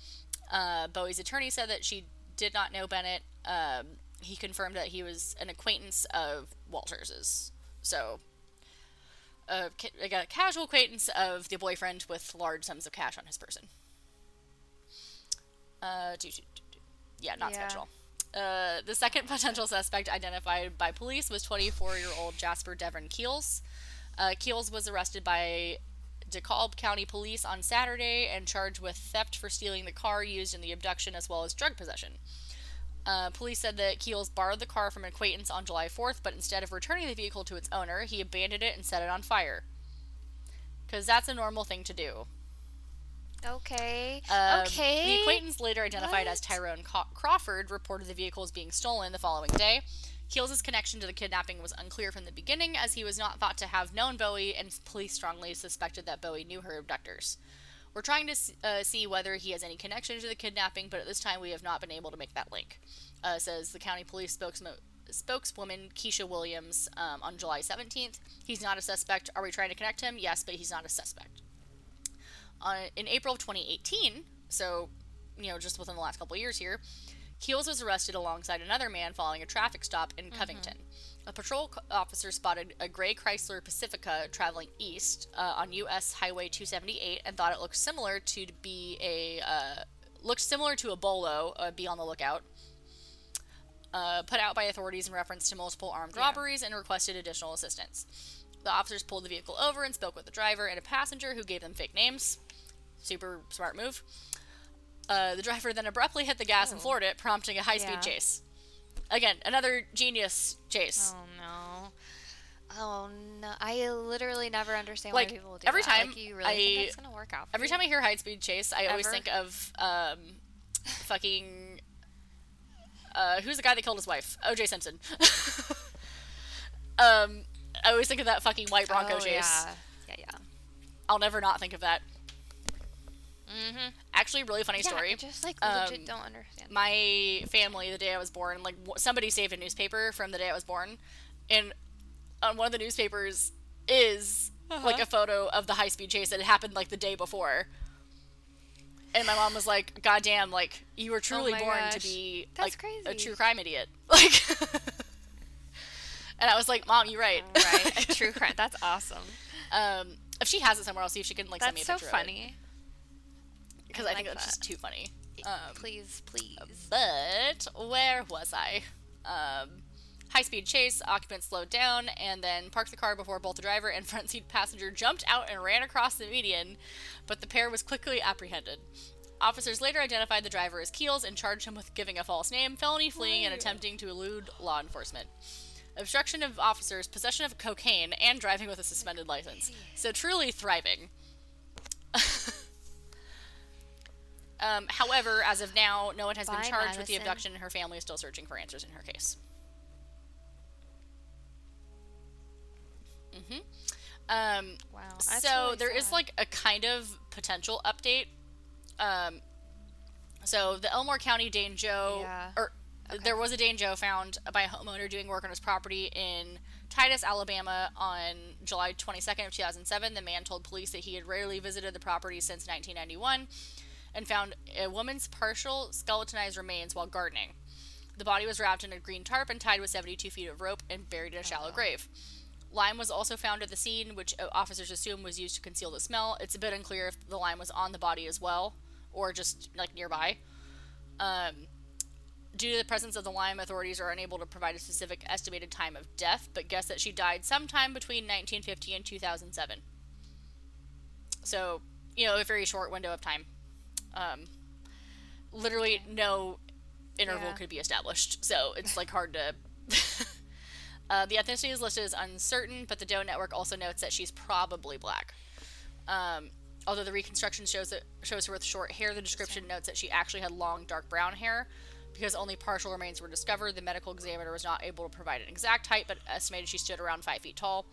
Bowie's attorney said that she did not know Bennett. He confirmed that he was an acquaintance of Walters's. So, like a casual acquaintance of the boyfriend with large sums of cash on his person. Not special. The second potential suspect identified by police was 24-year-old Jasper Devon Keels. Keels was arrested by DeKalb County Police on Saturday and charged with theft for stealing the car used in the abduction as well as drug possession. Police said that Keels borrowed the car from an acquaintance on July 4th, but instead of returning the vehicle to its owner, he abandoned it and set it on fire. Because that's a normal thing to do. Okay. The acquaintance later identified as Tyrone Crawford reported the vehicle as being stolen the following day. Keels' connection to the kidnapping was unclear from the beginning, as he was not thought to have known Bowie, and police strongly suspected that Bowie knew her abductors. We're trying to see whether he has any connection to the kidnapping, but at this time we have not been able to make that link, says the county police spokeswoman Keisha Williams on July 17th. He's not a suspect. Are we trying to connect him? Yes, but he's not a suspect. In April of 2018, so, just within the last couple of years here, Keels was arrested alongside another man following a traffic stop in Covington. Mm-hmm. A patrol officer spotted a gray Chrysler Pacifica traveling east on U.S. Highway 278 and thought it looked similar to a Bolo. Be on the lookout. Put out by authorities in reference to multiple armed robberies and requested additional assistance. The officers pulled the vehicle over and spoke with the driver and a passenger who gave them fake names. Super smart move. The driver then abruptly hit the gas and floored it, prompting a high-speed chase. Again, another genius chase. Oh, no. I literally never understand why people do every that. Time like, you really think it's going to work out every time I hear high-speed chase, I always think of, who's the guy that killed his wife? O.J. Simpson. I always think of that fucking white Bronco chase. Yeah. I'll never not think of that. Mm-hmm. Actually, really funny story. I just, legit don't understand. My family, the day I was born, somebody saved a newspaper from the day I was born, and on one of the newspapers is, a photo of the high-speed chase that had happened, the day before. And my mom was like, God damn, you were truly born to be, that's crazy. A true crime idiot. And I was like, Mom, you're right. Right, a true crime. That's awesome. If she has it somewhere, I'll see if she can, send me a picture of it. That's so funny. Because I think that's just too funny. Please. But where was I? High-speed chase, occupant slowed down, and then parked the car before both the driver and front seat passenger jumped out and ran across the median, but the pair was quickly apprehended. Officers later identified the driver as Keels and charged him with giving a false name, felony fleeing, and attempting to elude law enforcement. Obstruction of officers, possession of cocaine, and driving with a suspended license. So truly thriving. However, as of now, no one has been charged with the abduction, and her family is still searching for answers in her case. Mm-hmm. Wow. So there is a kind of potential update. So the Elmore County Dane Joe, there was a Dane Joe found by a homeowner doing work on his property in Titus, Alabama, on July 22nd of 2007. The man told police that he had rarely visited the property since 1991. And found a woman's partial skeletonized remains while gardening. The body was wrapped in a green tarp and tied with 72 feet of rope and buried in a shallow grave. Lime was also found at the scene, which officers assume was used to conceal the smell. It's a bit unclear if the lime was on the body as well, or just, nearby. Due to the presence of the lime, authorities are unable to provide a specific estimated time of death, but guess that she died sometime between 1950 and 2007. So, you know, a very short window of time. Literally no interval could be established, so it's, like, hard to... the ethnicity is listed as uncertain, but the Doe Network also notes that she's probably black. Although the reconstruction shows her with short hair, the description notes that she actually had long, dark brown hair. Because only partial remains were discovered, the medical examiner was not able to provide an exact height, but estimated she stood around 5 feet tall.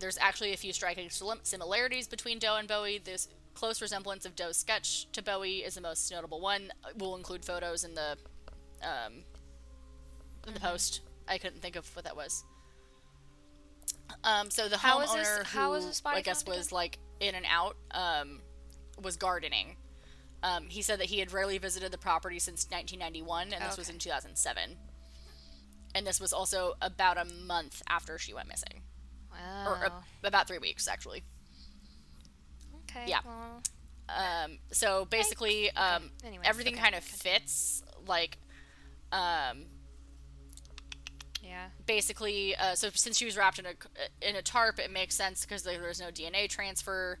There's actually a few striking similarities between Doe and Bowie. This close resemblance of Doe's sketch to Bowie is the most notable one. We'll include photos in the post. I couldn't think of what that was. So the homeowner, who I guess was like in and out, was gardening. He said that he had rarely visited the property since 1991, and this was in 2007. And this was also about a month after she went missing. Wow. Or about 3 weeks, actually. Okay. Yeah. Well, so basically, anyway, everything kind of fits. Like, yeah. Basically, so since she was wrapped in a tarp, it makes sense because there was no DNA transfer.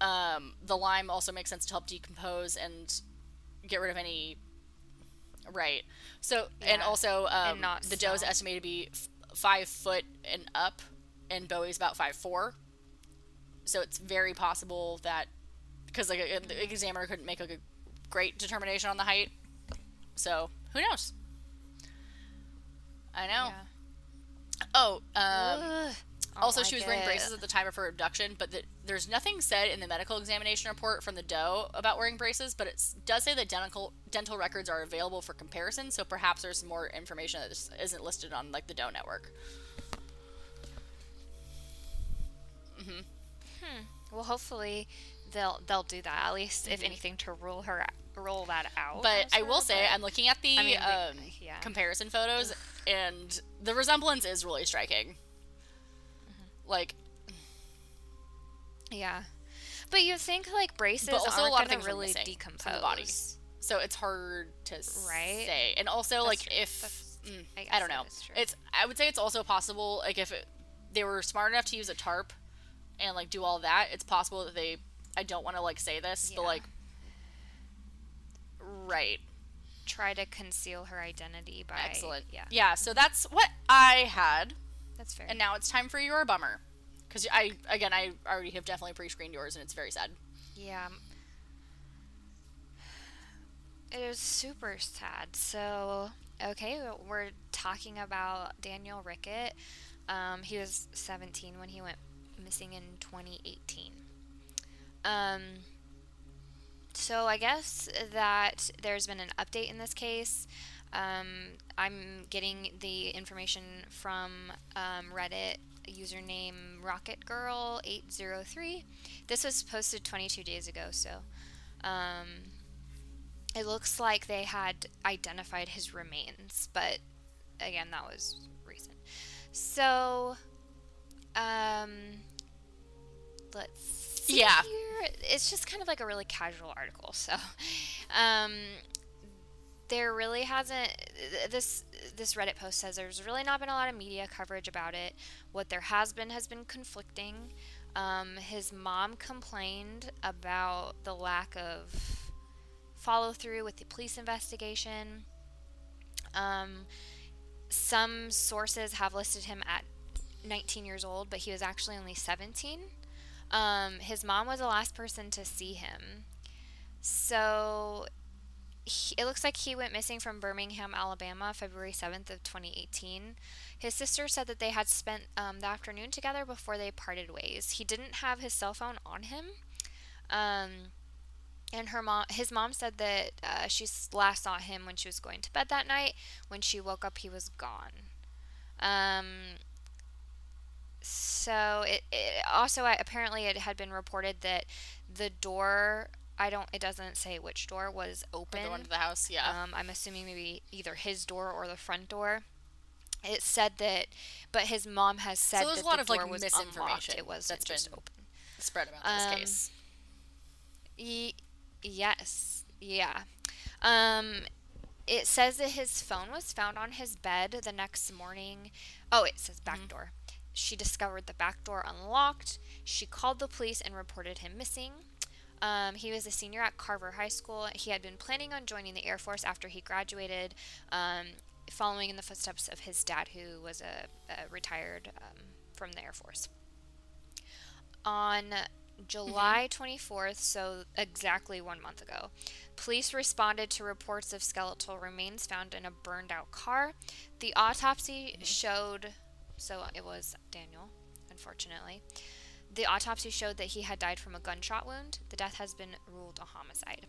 The lime also makes sense to help decompose and get rid of any, right. So, yeah. And also, and the doe is estimated to be 5 foot and up, and Bowie's about 5'4". So it's very possible that, because like the examiner couldn't make like a great determination on the height. So who knows? I know. Yeah. Also, she was wearing braces at the time of her abduction, but there's nothing said in the medical examination report from the Doe about wearing braces, but it does say that dental records are available for comparison, so perhaps there's more information that just isn't listed on, like, the Doe Network. Mm-hmm. Well, hopefully they'll do that, at least, if anything, to rule that out. But I will say, I'm looking at the comparison photos, and the resemblance is really striking. Like, yeah, but you think like braces but also aren't a lot of things really decompose the body, so it's hard to say. And also that's like true. I don't know. I would say it's also possible like if they were smart enough to use a tarp and like do all that, it's possible that they. I don't want to like say this, but like, try to conceal her identity by Yeah, so that's what I had. That's fair. And now it's time for your bummer. Because I already have definitely pre-screened yours, and it's very sad. Yeah. It is super sad. So, okay, we're talking about Daniel Rickett. He was 17 when he went missing in 2018. So I guess that there's been an update in this case. I'm getting the information from Reddit username RocketGirl803. This was posted 22 days ago, so it looks like they had identified his remains, but again, that was recent. So, let's see here. It's just kind of like a really casual article, so... There really hasn't, this Reddit post says there's really not been a lot of media coverage about it. What there has been conflicting. His mom complained about the lack of follow through with the police investigation. Some sources have listed him at 19 years old, but he was actually only 17. His mom was the last person to see him. So... It looks like he went missing from Birmingham, Alabama, February 7th of 2018. His sister said that they had spent the afternoon together before they parted ways. He didn't have his cell phone on him. And his mom said that she last saw him when she was going to bed that night. When she woke up, he was gone. So it also apparently it had been reported that the door... it doesn't say which door was open. Or the one to the house, yeah. I'm assuming maybe either his door or the front door. It said that, but his mom has said that the door was unlocked. So there's a lot of, like, misinformation it wasn't that's just been open. Spread about this case. Yes. Yeah. It says that his phone was found on his bed the next morning. Oh, it says back door. She discovered the back door unlocked. She called the police and reported him missing. He was a senior at Carver High School. He had been planning on joining the Air Force after he graduated, following in the footsteps of his dad, who was a retired from the Air Force. On July 24th, so exactly 1 month ago, police responded to reports of skeletal remains found in a burned-out car. The autopsy showed... So it was Daniel, unfortunately. The autopsy showed that he had died from a gunshot wound. The death has been ruled a homicide.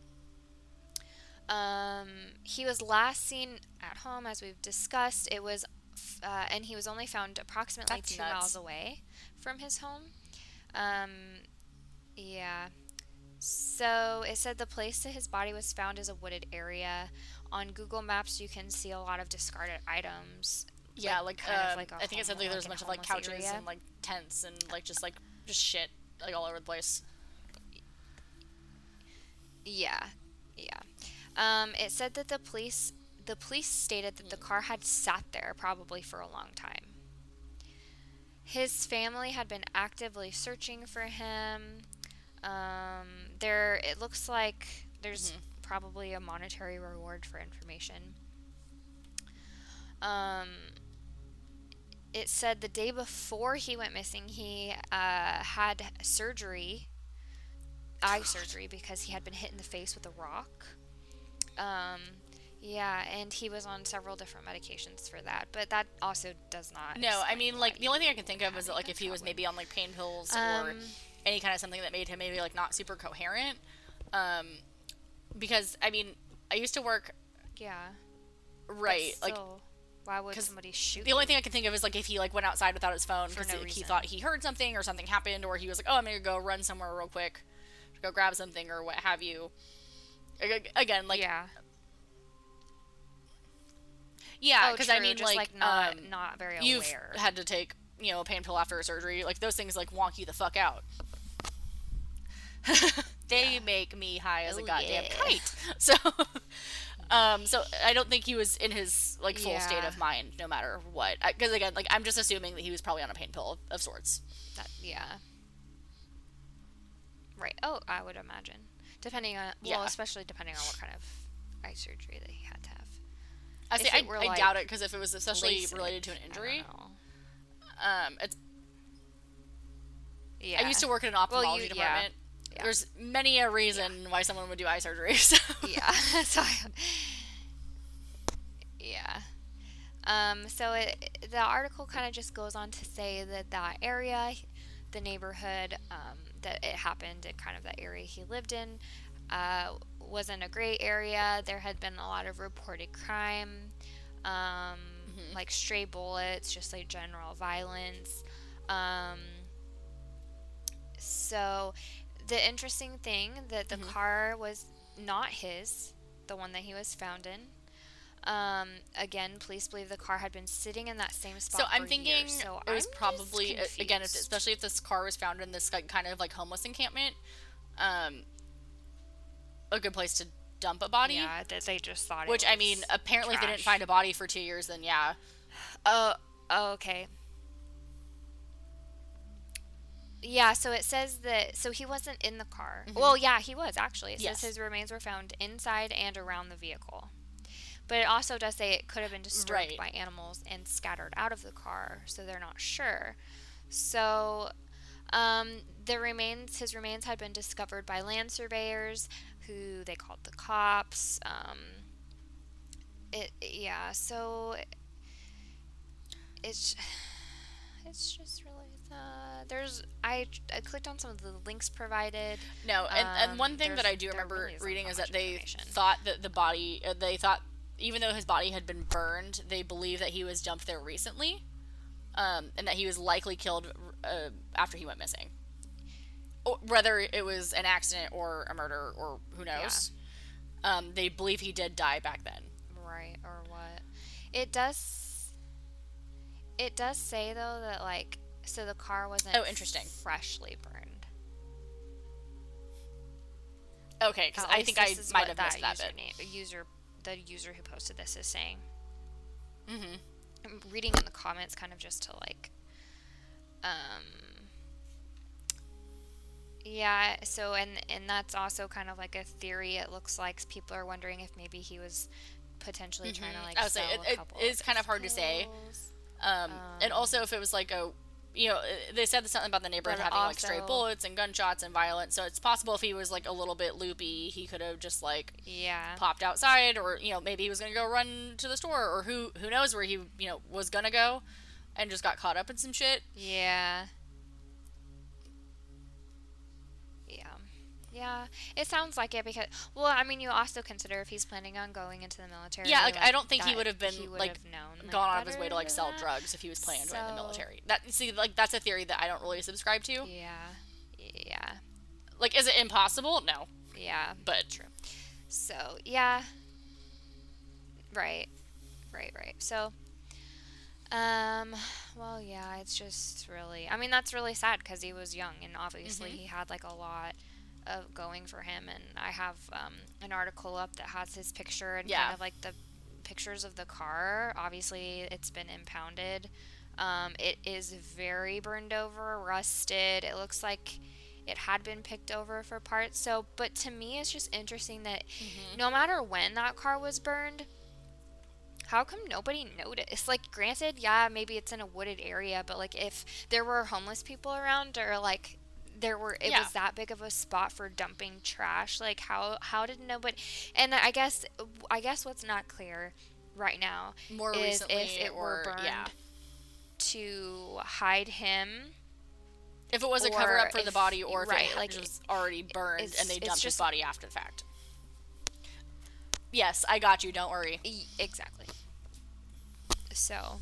He was last seen at home, as we've discussed. It was, and he was only found approximately 2 miles away from his home. Yeah. So it said the place that his body was found is a wooded area. On Google Maps, you can see a lot of discarded items. Yeah, like I think it said like there's a bunch of like couches area. And like tents and like just shit like all over the place. Yeah. It said that the police stated that the car had sat there probably for a long time. His family had been actively searching for him. It looks like there's probably a monetary reward for information. It said the day before he went missing, he had surgery, eye surgery, because he had been hit in the face with a rock. Yeah, and he was on several different medications for that, but that also does not... No, I mean, like, the only thing I can think of is that, like, if he was maybe on, like, pain pills or any kind of something that made him maybe, like, not super coherent. Because, I mean, I used to work... Yeah. Right, like... Why would somebody shoot? The only thing I can think of is like if he like went outside without his phone because he thought he heard something or something happened, or he was like, "Oh, I'm gonna go run somewhere real quick, go grab something or what have you." Again, like yeah, because I mean, just like not very aware. You've had to take a pain pill after a surgery, like those things like wonk you the fuck out. They make me high as a goddamn kite. So. So I don't think he was in his like full state of mind, no matter what. Because again, like I'm just assuming that he was probably on a pain pill of sorts. Right. Oh, I would imagine, depending on especially depending on what kind of eye surgery that he had to have. I doubt it because if it was especially related to an injury, it's. I used to work in an ophthalmology department. Yeah. There's many a reason why someone would do eye surgery. So. So the article kind of just goes on to say that that area, the neighborhood that it happened in, kind of that area he lived in, wasn't a great area. There had been a lot of reported crime, like stray bullets, just like general violence. So... The interesting thing that the car was not his, the one that he was found in. Again, police believe the car had been sitting in that same spot. So I'm thinking years, so it was probably again, especially if this car was found in this like, kind of like homeless encampment, a good place to dump a body. Yeah, that they just thought. Which I mean, apparently, if they didn't find a body for 2 years, then okay. Yeah, so it says that... So he wasn't in the car. Well, yeah, he was, actually. It says his remains were found inside and around the vehicle. But it also does say it could have been disturbed by animals and scattered out of the car, so they're not sure. So his remains had been discovered by land surveyors, who they called the cops. So... It's just really... I clicked on some of the links provided. No, and one thing that I do remember reading is that they thought that the body, even though his body had been burned, they believed that he was dumped there recently, and that he was likely killed after he went missing. Whether it was an accident or a murder or who knows, they believe he did die back then. Right, or what? It does say though that like. So the car wasn't freshly burned. Okay, because I think I might have missed that bit. The user who posted this is saying. Mm-hmm. I'm reading in the comments kind of just to like. Yeah, so and that's also kind of like a theory. It looks like people are wondering if maybe he was potentially trying to like sell a couple. It is kind of hard to say. And also if it was like a, you know, they said something about the neighborhood having also, like stray bullets and gunshots and violence. So it's possible if he was like a little bit loopy, he could have just like popped outside, or you know maybe he was gonna go run to the store, or who knows where he was gonna go, and just got caught up in some shit. Yeah. Yeah, it sounds like it because, well, I mean, you also consider if he's planning on going into the military. Yeah, like I don't think he would have been, like, gone out of his way to, like, sell drugs if he was planning to join the military. That's a theory that I don't really subscribe to. Yeah. Like, is it impossible? No. Yeah. But. True. So, yeah. Right. So, well, yeah, it's just really, I mean, that's really sad because he was young and obviously he had, like, a lot of going for him, and I have an article up that has his picture and kind of like the pictures of the car. Obviously it's been impounded. It is very burned over, rusted. It looks like it had been picked over for parts. So, but to me it's just interesting that no matter when that car was burned, how come nobody noticed? Like, granted, maybe it's in a wooded area, but like if there were homeless people around, or like was that big of a spot for dumping trash, like how did nobody? And I guess what's not clear right now more is recently if it were burned to hide him, if it was a cover up for the body, or if it like was already burned and they dumped his body after the fact. Yes, I got you, don't worry. Exactly. So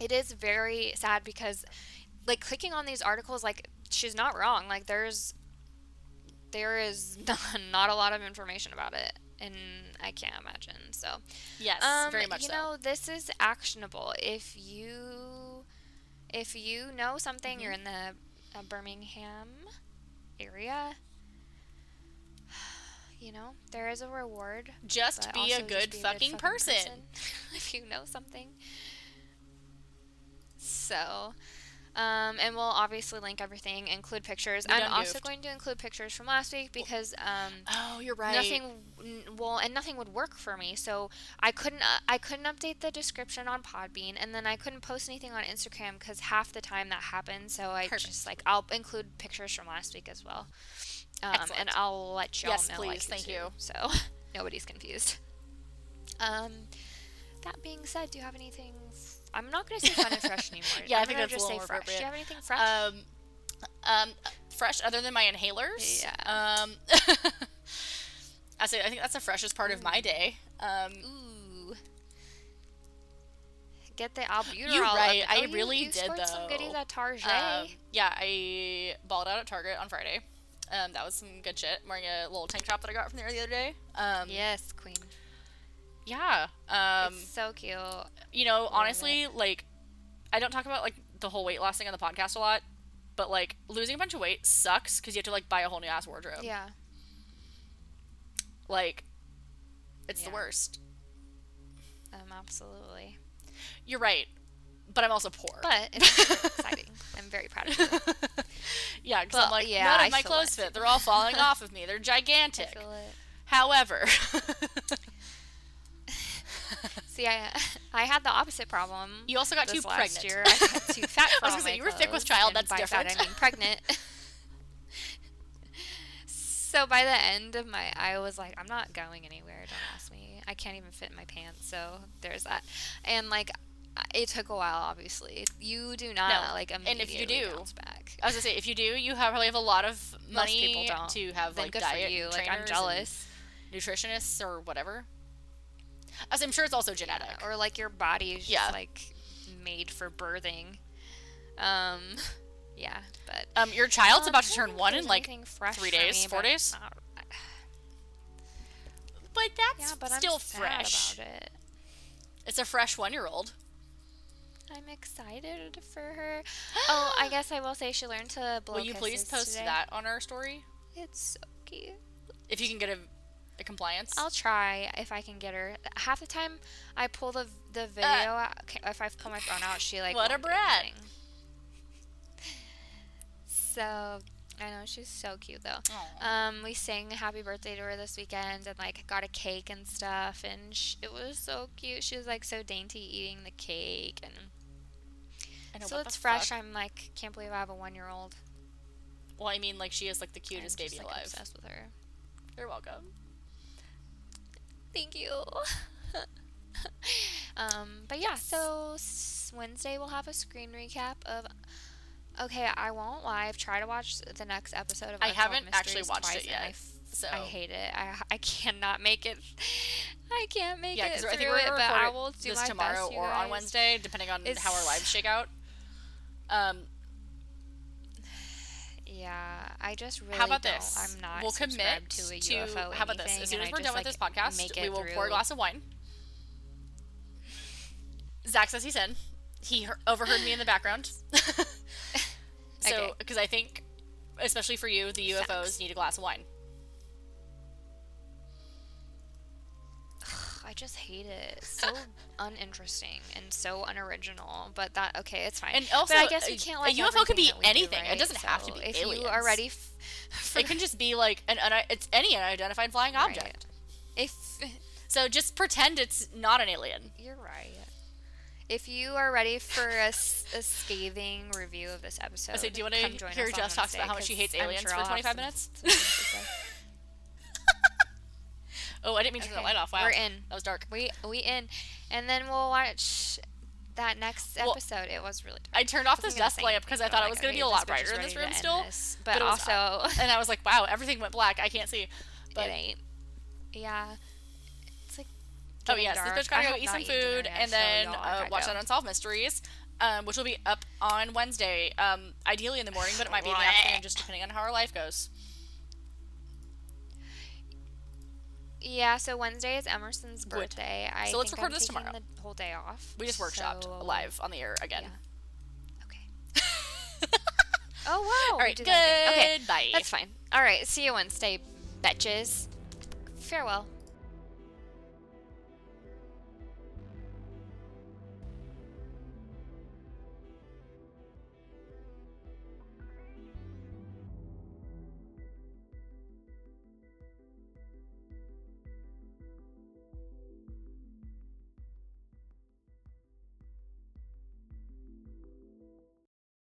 it is very sad because like clicking on these articles, like she's not wrong. Like there is not a lot of information about it, and I can't imagine. So yes, very much so. You know, this is actionable. If you know something, you're in the Birmingham area. You know, there is a reward. Just be a good fucking person. If you know something. So. And we'll obviously link everything, include pictures. I'm also going to include pictures from last week because you're right. Nothing would work for me, so I couldn't update the description on Podbean, and then I couldn't post anything on Instagram because half the time that happens. So I just like I'll include pictures from last week as well, and I'll let y'all know. Yes, please, thank you. So nobody's confused. That being said, do you have anything? I'm not going to say fun and fresh anymore. Yeah, I think that's just a little more appropriate. Do you have anything fresh? Fresh other than my inhalers? Yeah. I think that's the freshest part of my day. Ooh. Get the albuterol. You're right. I really did, though. You scored some goodies at Target. I balled out at Target on Friday. That was some good shit. I'm wearing a little tank top that I got from there the other day. Yes, queen. Yeah. It's so cute. You know, honestly, like, I don't talk about, like, the whole weight loss thing on the podcast a lot, but, like, losing a bunch of weight sucks because you have to, like, buy a whole new ass wardrobe. Yeah. Like, it's the worst. Absolutely. You're right. But I'm also poor. But it's exciting. I'm very proud of you. Yeah, because I'm like, none of my clothes fit. They're all falling off of me. They're gigantic. I feel it. However... See, I had the opposite problem. You also got too pregnant. Last year, I got too fat for all my clothes. You were thick with child. That's different. By fat, I mean pregnant. So by the end of I was like, I'm not going anywhere. Don't ask me. I can't even fit in my pants. So there's that. And like, it took a while. Obviously, you do not like immediately. And if you do, bounce back. I was gonna say, if you do, you probably have a lot of money to have like diet trainers, like I'm jealous, nutritionists or whatever. As I'm sure it's also genetic. Yeah, or, like, your body is just, like, made for birthing. Yeah, but... your child's about to turn one in, like, 3 days, 4 days. But that's still fresh. About it. It's a fresh 1-year-old. I'm excited for her. I guess I will say she learned to blow kisses today. Will you please post that on our story? It's so cookie. If you can get a compliance? I'll try if I can get her. Half the time I pull the video out. Okay, if I pull my phone out, she like... What a brat. So... I know, she's so cute though. We sang happy birthday to her this weekend and like got a cake and stuff, and it was so cute. She was like so dainty eating the cake, and I know, so it's fresh. Fuck? I'm like, can't believe I have a 1-year-old. Well, I mean, like, she is like the cutest baby alive. I'm obsessed with her. You're welcome. Thank you. But yeah, so Wednesday we'll have a screen recap of... Okay, I won't lie. I've tried to watch the next episode of Unsolved Mysteries. I haven't actually watched it yet. I hate it. I cannot make it. I can't make it through it, but I will do my best, you guys. Tomorrow or on Wednesday, depending on how our lives shake out. Yeah, I just really how about don't. This? I'm not we'll commit to a UFO to, how about this? As soon as we're done with this podcast, we will pour a glass of wine. Zach says he's in. He overheard me in the background. So, because I think, especially for you, the UFOs need a glass of wine. Ugh, I just hate it. It's so uninteresting and so unoriginal. But it's fine. And also, but I guess we can't like a UFO could be anything. Do, right? It doesn't have to be aliens. If you are ready, it can just be like it's any unidentified flying object. Right. So just pretend it's not an alien. You're right. If you are ready for a scathing review of this episode, do you want to hear Jess talk about how much she hates aliens for 25 minutes? Oh, I didn't mean to turn the light off. Wow. We're in. That was dark. We in. And then we'll watch that next episode. It was really dark. I turned off this desk lamp because I thought it was going to be a lot brighter in this room still. But also... And I was like, wow, everything went black. I can't see. But it ain't. Yeah. Oh yes, this bitch gotta go eat some food and then watch that Unsolved Mysteries, which will be up on Wednesday, ideally in the morning, but it might be in the afternoon, just depending on how our life goes. Yeah, so Wednesday is Emerson's birthday. So let's record this tomorrow. The whole day off. We just workshopped live on the air again. Yeah. Okay. Oh wow. All right. Good. Okay. Bye. That's fine. All right. See you Wednesday, bitches. Farewell.